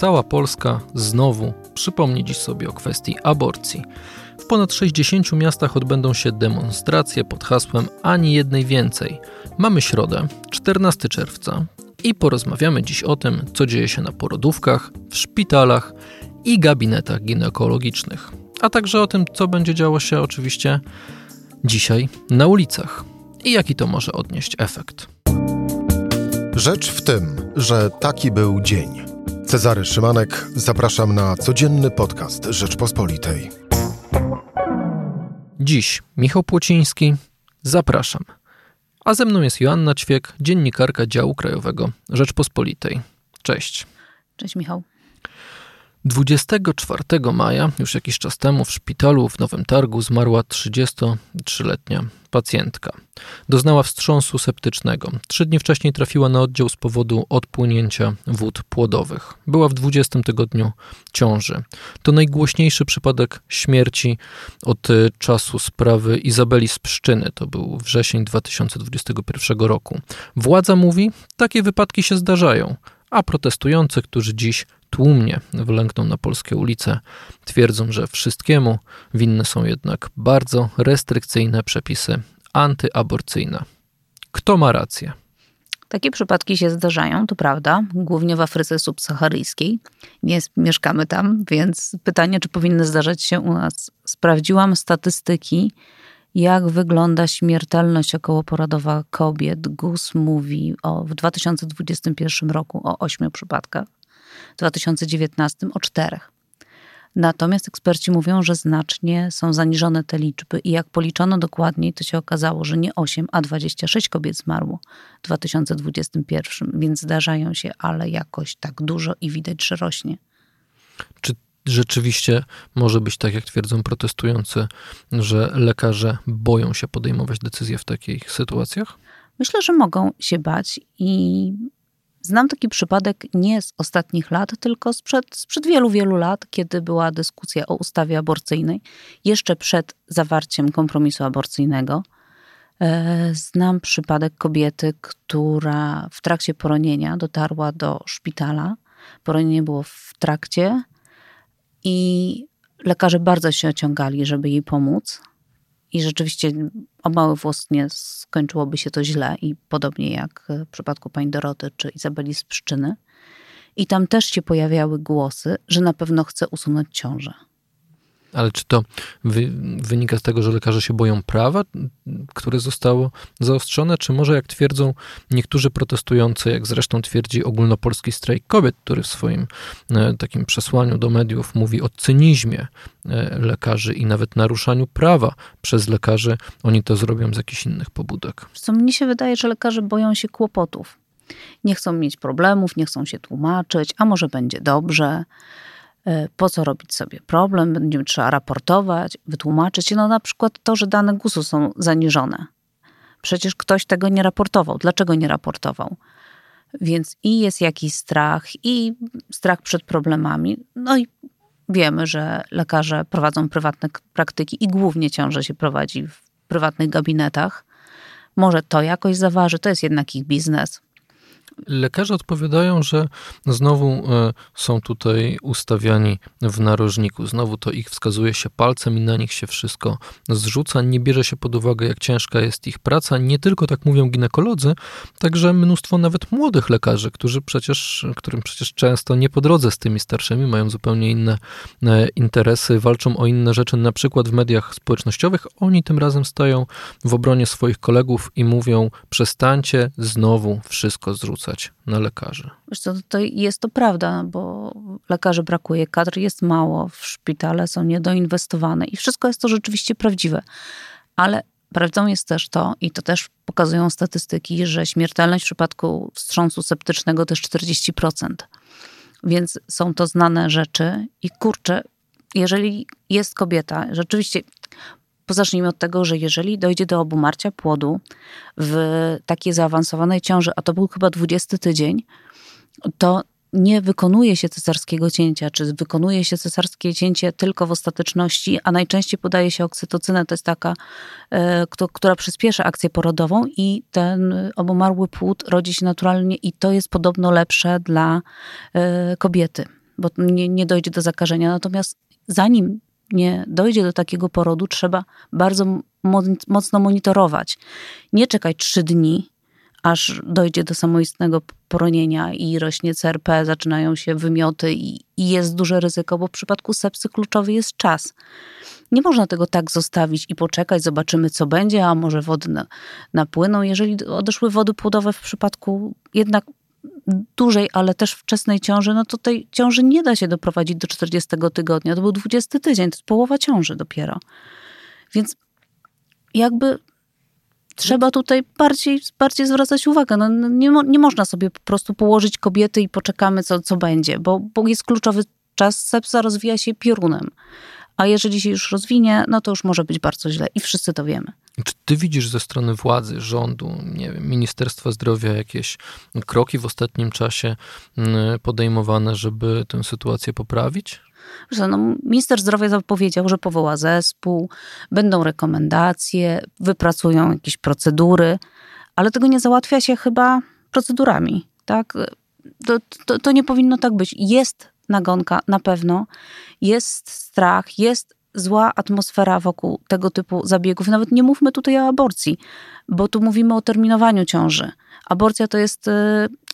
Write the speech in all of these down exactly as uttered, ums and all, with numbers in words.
Cała Polska znowu przypomni dziś sobie o kwestii aborcji. W ponad sześćdziesięciu miastach odbędą się demonstracje pod hasłem Ani jednej więcej. Mamy środę, czternastego czerwca i porozmawiamy dziś o tym, co dzieje się na porodówkach, w szpitalach i gabinetach ginekologicznych. A także o tym, co będzie działo się oczywiście dzisiaj na ulicach i jaki to może odnieść efekt. Rzecz w tym, że taki był dzień. Cezary Szymanek, zapraszam na codzienny podcast Rzeczpospolitej. Dziś Michał Płociński, zapraszam. A ze mną jest Joanna Ćwiek, dziennikarka działu krajowego Rzeczpospolitej. Cześć. Cześć Michał. dwudziestego czwartego maja, już jakiś czas temu, w szpitalu w Nowym Targu zmarła trzydziestotrzyletnia pacjentka. Doznała wstrząsu septycznego. Trzy dni wcześniej trafiła na oddział z powodu odpłynięcia wód płodowych. Była w dwudziestym tygodniu ciąży. To najgłośniejszy przypadek śmierci od czasu sprawy Izabeli z Pszczyny. To był wrzesień dwa tysiące dwudziestego pierwszego roku. Władza mówi, takie wypadki się zdarzają, a protestujący, którzy dziś tłumnie wylękną na polskie ulice, twierdzą, że wszystkiemu winne są jednak bardzo restrykcyjne przepisy antyaborcyjne. Kto ma rację? Takie przypadki się zdarzają, to prawda, głównie w Afryce subsaharyjskiej. Nie mieszkamy tam, więc pytanie, czy powinny zdarzać się u nas. Sprawdziłam statystyki, jak wygląda śmiertelność okołoporodowa kobiet. G U S mówi o, w dwa tysiące dwudziestym pierwszym roku o ośmiu przypadkach. W dwa tysiące dziewiętnastym o czterech. Natomiast eksperci mówią, że znacznie są zaniżone te liczby i jak policzono dokładniej, to się okazało, że nie osiem, a dwadzieścia sześć kobiet zmarło w dwa tysiące dwudziestym pierwszym, więc zdarzają się, ale jakoś tak dużo i widać, że rośnie. Czy rzeczywiście może być tak, jak twierdzą protestujący, że lekarze boją się podejmować decyzje w takich sytuacjach? Myślę, że mogą się bać i... Znam taki przypadek nie z ostatnich lat, tylko sprzed, sprzed wielu, wielu lat, kiedy była dyskusja o ustawie aborcyjnej, jeszcze przed zawarciem kompromisu aborcyjnego. Znam przypadek kobiety, która w trakcie poronienia dotarła do szpitala. Poronienie było w trakcie i lekarze bardzo się ociągali, żeby jej pomóc. I rzeczywiście o mały włos nie skończyłoby się to źle i podobnie jak w przypadku pani Doroty czy Izabeli z Pszczyny. I tam też się pojawiały głosy, że na pewno chce usunąć ciążę. Ale czy to wy, wynika z tego, że lekarze się boją prawa, które zostało zaostrzone? Czy może, jak twierdzą niektórzy protestujący, jak zresztą twierdzi Ogólnopolski Strajk Kobiet, który w swoim e, takim przesłaniu do mediów mówi o cynizmie e, lekarzy i nawet naruszaniu prawa przez lekarzy, oni to zrobią z jakichś innych pobudek? Co mnie się wydaje, że lekarze boją się kłopotów. Nie chcą mieć problemów, nie chcą się tłumaczyć, a może będzie dobrze. Po co robić sobie problem, będziemy trzeba raportować, wytłumaczyć się. No na przykład to, że dane G U S-u są zaniżone. Przecież ktoś tego nie raportował. Dlaczego nie raportował? Więc i jest jakiś strach, i strach przed problemami. No i wiemy, że lekarze prowadzą prywatne praktyki i głównie ciąże się prowadzi w prywatnych gabinetach. Może to jakoś zaważy, to jest jednak ich biznes. Lekarze odpowiadają, że znowu są tutaj ustawiani w narożniku. Znowu to ich wskazuje się palcem i na nich się wszystko zrzuca. Nie bierze się pod uwagę, jak ciężka jest ich praca. Nie tylko tak mówią ginekolodzy, także mnóstwo nawet młodych lekarzy, którzy przecież, którym przecież często nie po drodze z tymi starszymi, mają zupełnie inne interesy, walczą o inne rzeczy, na przykład w mediach społecznościowych. Oni tym razem stają w obronie swoich kolegów i mówią, przestańcie znowu wszystko zrzucać na lekarzy. Wiesz co, to jest to prawda, bo lekarzy brakuje, kadr jest mało, w szpitale są niedoinwestowane i wszystko jest to rzeczywiście prawdziwe. Ale prawdą jest też to, i to też pokazują statystyki, że śmiertelność w przypadku wstrząsu septycznego to jest czterdzieści procent. Więc są to znane rzeczy i kurczę, jeżeli jest kobieta, rzeczywiście... Zacznijmy od tego, że jeżeli dojdzie do obumarcia płodu w takiej zaawansowanej ciąży, a to był chyba dwudziesty tydzień, to nie wykonuje się cesarskiego cięcia, czy wykonuje się cesarskie cięcie tylko w ostateczności, a najczęściej podaje się oksytocynę, to jest taka, która przyspiesza akcję porodową i ten obumarły płód rodzi się naturalnie i to jest podobno lepsze dla kobiety. bo nie, nie dojdzie do zakażenia. Natomiast zanim nie dojdzie do takiego porodu, trzeba bardzo mocno monitorować. Nie czekać trzy dni, aż dojdzie do samoistnego poronienia i rośnie C R P, zaczynają się wymioty i, i jest duże ryzyko, bo w przypadku sepsy kluczowy jest czas. Nie można tego tak zostawić i poczekać, zobaczymy co będzie, a może wody napłyną. Jeżeli odeszły wody płodowe w przypadku jednak dużej, ale też wczesnej ciąży, no to tej ciąży nie da się doprowadzić do czterdziestego tygodnia. To był dwudziesty tydzień, to jest połowa ciąży dopiero. Więc jakby trzeba tutaj bardziej, bardziej zwracać uwagę. No nie, nie można sobie po prostu położyć kobiety i poczekamy, co, co będzie, bo, bo jest kluczowy czas, sepsa rozwija się piorunem. A jeżeli się już rozwinie, no to już może być bardzo źle i wszyscy to wiemy. Czy ty widzisz ze strony władzy, rządu, nie wiem, Ministerstwa Zdrowia jakieś kroki w ostatnim czasie podejmowane, żeby tę sytuację poprawić? No, minister zdrowia zapowiedział, że powoła zespół, będą rekomendacje, wypracują jakieś procedury, ale tego nie załatwia się chyba procedurami, tak? To, to, to nie powinno tak być. Jest nagonka na pewno, jest strach, jest zła atmosfera wokół tego typu zabiegów. Nawet nie mówmy tutaj o aborcji, bo tu mówimy o terminowaniu ciąży. Aborcja to jest, y,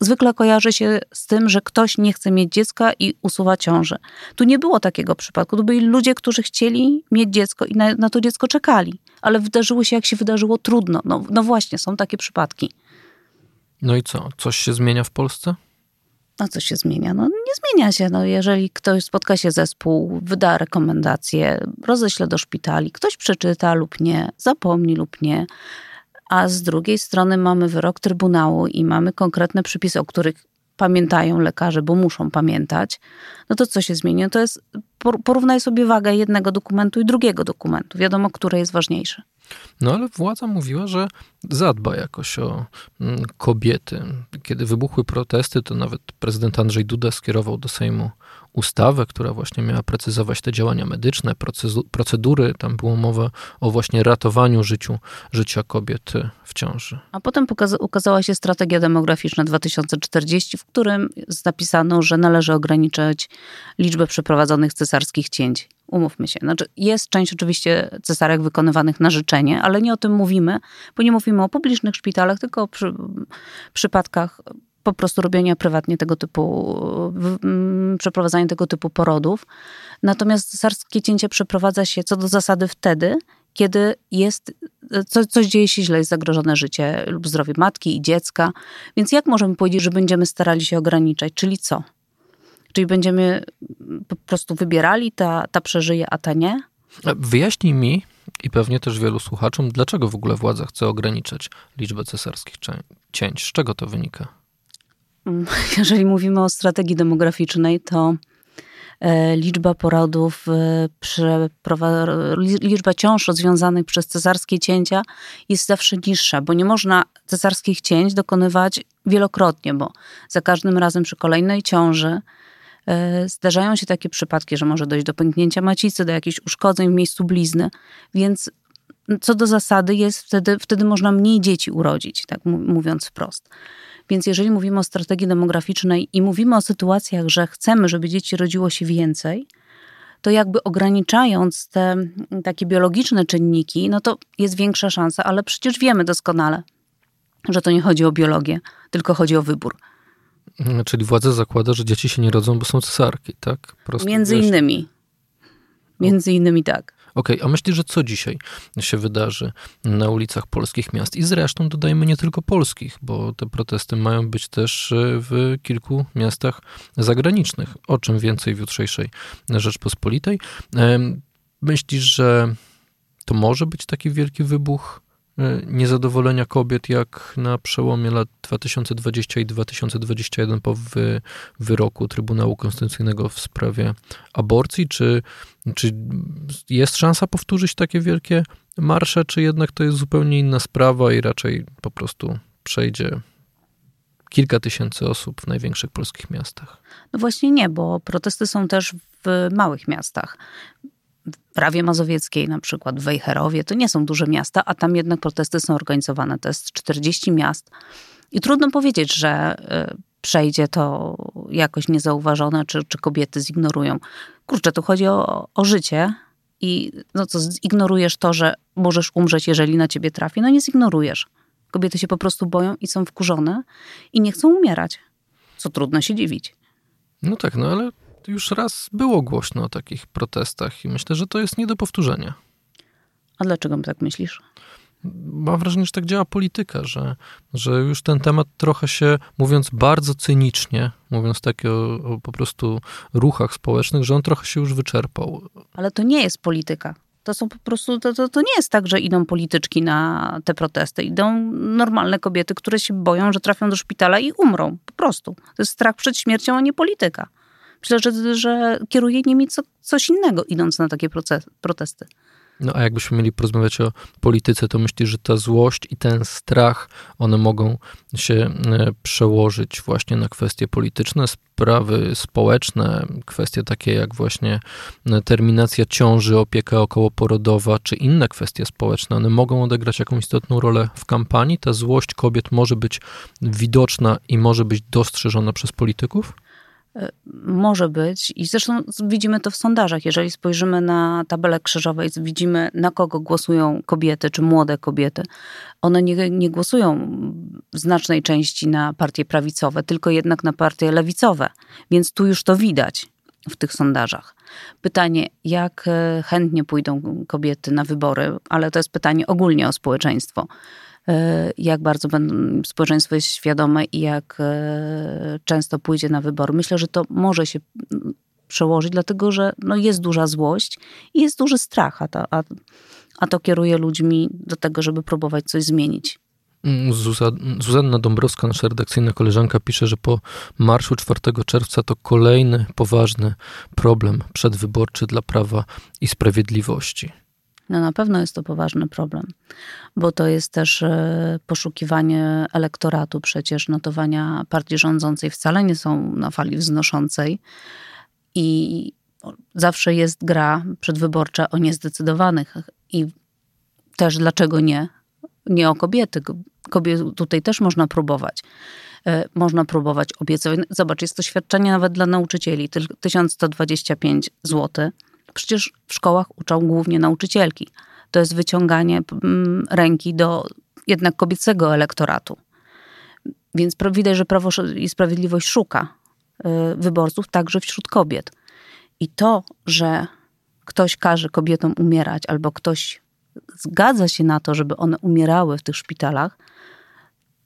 zwykle kojarzy się z tym, że ktoś nie chce mieć dziecka i usuwa ciążę. Tu nie było takiego przypadku. Tu byli ludzie, którzy chcieli mieć dziecko i na, na to dziecko czekali, ale wydarzyło się jak się wydarzyło, trudno. No, no właśnie, są takie przypadki. No i co? Coś się zmienia w Polsce? No co się zmienia? No nie zmienia się. No, jeżeli ktoś spotka się zespół, wyda rekomendacje, roześle do szpitali, ktoś przeczyta lub nie, zapomni lub nie, a z drugiej strony mamy wyrok Trybunału i mamy konkretne przepisy, o których pamiętają lekarze, bo muszą pamiętać, no to co się zmieni? No to jest, porównaj sobie wagę jednego dokumentu i drugiego dokumentu. Wiadomo, które jest ważniejsze. No ale władza mówiła, że zadba jakoś o kobiety. Kiedy wybuchły protesty, to nawet prezydent Andrzej Duda skierował do Sejmu ustawę, która właśnie miała precyzować te działania medyczne, procedury. Tam było mowa o właśnie ratowaniu życiu, życia kobiet w ciąży. A potem pokaza- ukazała się strategia demograficzna dwa tysiące czterdzieści, w którym napisano, że należy ograniczyć liczbę przeprowadzonych cesarskich cięć. Umówmy się. Znaczy jest część oczywiście cesarek wykonywanych na życzenie, ale nie o tym mówimy, bo nie mówimy o publicznych szpitalach, tylko o przy, przypadkach po prostu robienia prywatnie tego typu, przeprowadzania tego typu porodów. Natomiast cesarskie cięcie przeprowadza się co do zasady wtedy, kiedy jest, co, coś dzieje się źle, jest zagrożone życie lub zdrowie matki i dziecka. Więc jak możemy powiedzieć, że będziemy starali się ograniczać? Czyli co? Czyli będziemy po prostu wybierali, ta, ta przeżyje, a ta nie? Wyjaśnij mi i pewnie też wielu słuchaczom, dlaczego w ogóle władza chce ograniczać liczbę cesarskich cięć? Z czego to wynika? Jeżeli mówimy o strategii demograficznej, to liczba porodów, liczba ciąż rozwiązanych przez cesarskie cięcia jest zawsze niższa, bo nie można cesarskich cięć dokonywać wielokrotnie, bo za każdym razem przy kolejnej ciąży zdarzają się takie przypadki, że może dojść do pęknięcia macicy, do jakichś uszkodzeń w miejscu blizny, więc co do zasady jest wtedy, wtedy można mniej dzieci urodzić, tak mówiąc wprost. Więc jeżeli mówimy o strategii demograficznej i mówimy o sytuacjach, że chcemy, żeby dzieci rodziło się więcej, to jakby ograniczając te takie biologiczne czynniki, no to jest większa szansa, ale przecież wiemy doskonale, że to nie chodzi o biologię, tylko chodzi o wybór. Czyli władza zakłada, że dzieci się nie rodzą, bo są cesarki, tak? Prosto, Między wiesz... innymi. Między innymi tak. Okej, okay, a myślisz, że co dzisiaj się wydarzy na ulicach polskich miast? I zresztą dodajmy nie tylko polskich, bo te protesty mają być też w kilku miastach zagranicznych, o czym więcej w jutrzejszej Rzeczpospolitej. Myślisz, że to może być taki wielki wybuch niezadowolenia kobiet, jak na przełomie lat dwa tysiące dwudziestego i dwa tysiące dwudziestego pierwszego po wy, wyroku Trybunału Konstytucyjnego w sprawie aborcji? Czy, czy jest szansa powtórzyć takie wielkie marsze, czy jednak to jest zupełnie inna sprawa i raczej po prostu przejdzie kilka tysięcy osób w największych polskich miastach? No właśnie nie, bo protesty są też w małych miastach. W Rawie Mazowieckiej, na przykład w Wejherowie, to nie są duże miasta, a tam jednak protesty są organizowane. To jest czterdzieści miast. I trudno powiedzieć, że przejdzie to jakoś niezauważone, czy, czy kobiety zignorują. Kurczę, tu chodzi o, o życie i no co, zignorujesz to, że możesz umrzeć, jeżeli na ciebie trafi? No nie zignorujesz. Kobiety się po prostu boją i są wkurzone i nie chcą umierać, co trudno się dziwić. No tak, no ale już raz było głośno o takich protestach i myślę, że to jest nie do powtórzenia. A dlaczego tak myślisz? Mam wrażenie, że tak działa polityka, że, że już ten temat trochę się, mówiąc bardzo cynicznie, mówiąc takie o, o po prostu ruchach społecznych, że on trochę się już wyczerpał. Ale to nie jest polityka. To są po prostu, to, to, to nie jest tak, że idą polityczki na te protesty. Idą normalne kobiety, które się boją, że trafią do szpitala i umrą. Po prostu. To jest strach przed śmiercią, a nie polityka. Myślę, że, że kieruje nimi co, coś innego, idąc na takie proces, protesty. No a jakbyśmy mieli porozmawiać o polityce, to myślisz, że ta złość i ten strach, one mogą się przełożyć właśnie na kwestie polityczne, sprawy społeczne, kwestie takie jak właśnie terminacja ciąży, opieka okołoporodowa, czy inne kwestie społeczne, one mogą odegrać jakąś istotną rolę w kampanii? Ta złość kobiet może być widoczna i może być dostrzeżona przez polityków? Może być i zresztą widzimy to w sondażach. Jeżeli spojrzymy na tabelę krzyżowej, widzimy na kogo głosują kobiety czy młode kobiety. One nie, nie głosują w znacznej części na partie prawicowe, tylko jednak na partie lewicowe. Więc tu już to widać w tych sondażach. Pytanie, jak chętnie pójdą kobiety na wybory, ale to jest pytanie ogólnie o społeczeństwo. Jak bardzo będą, społeczeństwo jest świadome i jak często pójdzie na wybory. Myślę, że to może się przełożyć, dlatego że no jest duża złość i jest duży strach, a to, a, a to kieruje ludźmi do tego, żeby próbować coś zmienić. Zuzanna Dąbrowska, nasza redakcyjna koleżanka, pisze, że po marszu czwartego czerwca to kolejny poważny problem przedwyborczy dla Prawa i Sprawiedliwości. No na pewno jest to poważny problem, bo to jest też poszukiwanie elektoratu przecież. Notowania partii rządzącej wcale nie są na fali wznoszącej i zawsze jest gra przedwyborcza o niezdecydowanych i też dlaczego nie? Nie o kobiety. Kobiety tutaj też można próbować. Można próbować obiecywać. Zobacz, jest to świadczenie nawet dla nauczycieli, tysiąc sto dwadzieścia pięć złotych. Przecież w szkołach uczą głównie nauczycielki. To jest wyciąganie ręki do jednak kobiecego elektoratu. Więc widać, że Prawo i Sprawiedliwość szuka wyborców także wśród kobiet. I to, że ktoś każe kobietom umierać albo ktoś zgadza się na to, żeby one umierały w tych szpitalach,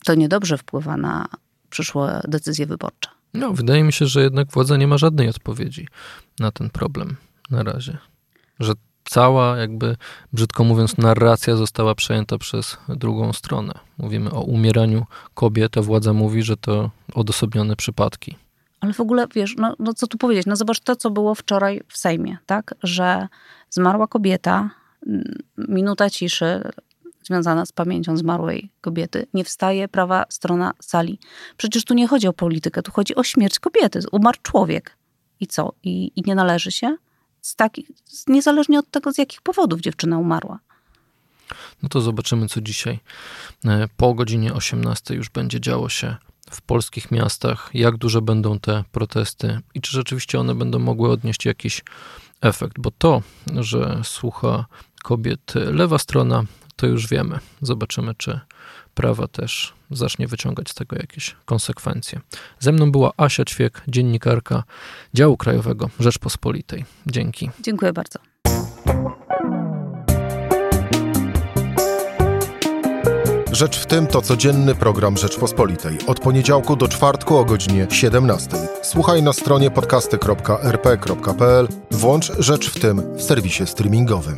to niedobrze wpływa na przyszłe decyzje wyborcze. No, wydaje mi się, że jednak władza nie ma żadnej odpowiedzi na ten problem. Na razie. Że cała jakby, brzydko mówiąc, narracja została przejęta przez drugą stronę. Mówimy o umieraniu kobiet, a władza mówi, że to odosobnione przypadki. Ale w ogóle, wiesz, no, no co tu powiedzieć? No zobacz to, co było wczoraj w Sejmie, tak? Że zmarła kobieta, minuta ciszy związana z pamięcią zmarłej kobiety, nie wstaje prawa strona sali. Przecież tu nie chodzi o politykę, tu chodzi o śmierć kobiety. Umarł człowiek. I co? I, i nie należy się? Z takich, niezależnie od tego, z jakich powodów dziewczyna umarła. No to zobaczymy, co dzisiaj po godzinie osiemnastej już będzie działo się w polskich miastach, jak duże będą te protesty i czy rzeczywiście one będą mogły odnieść jakiś efekt, bo to, że słucha kobiet lewa strona, to już wiemy. Zobaczymy, czy prawa też zacznie wyciągać z tego jakieś konsekwencje. Ze mną była Asia Ćwiek, dziennikarka działu krajowego Rzeczpospolitej. Dzięki. Dziękuję bardzo. Rzecz w tym to codzienny program Rzeczpospolitej. Od poniedziałku do czwartku o godzinie siedemnastej. Słuchaj na stronie podcasty kropka r p kropka p l. Włącz Rzecz w tym w serwisie streamingowym.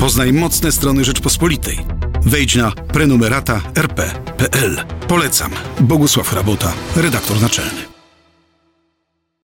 Poznaj mocne strony Rzeczpospolitej. Wejdź na prenumerata kropka r p kropka p l. Polecam. Bogusław Hrabota, redaktor naczelny.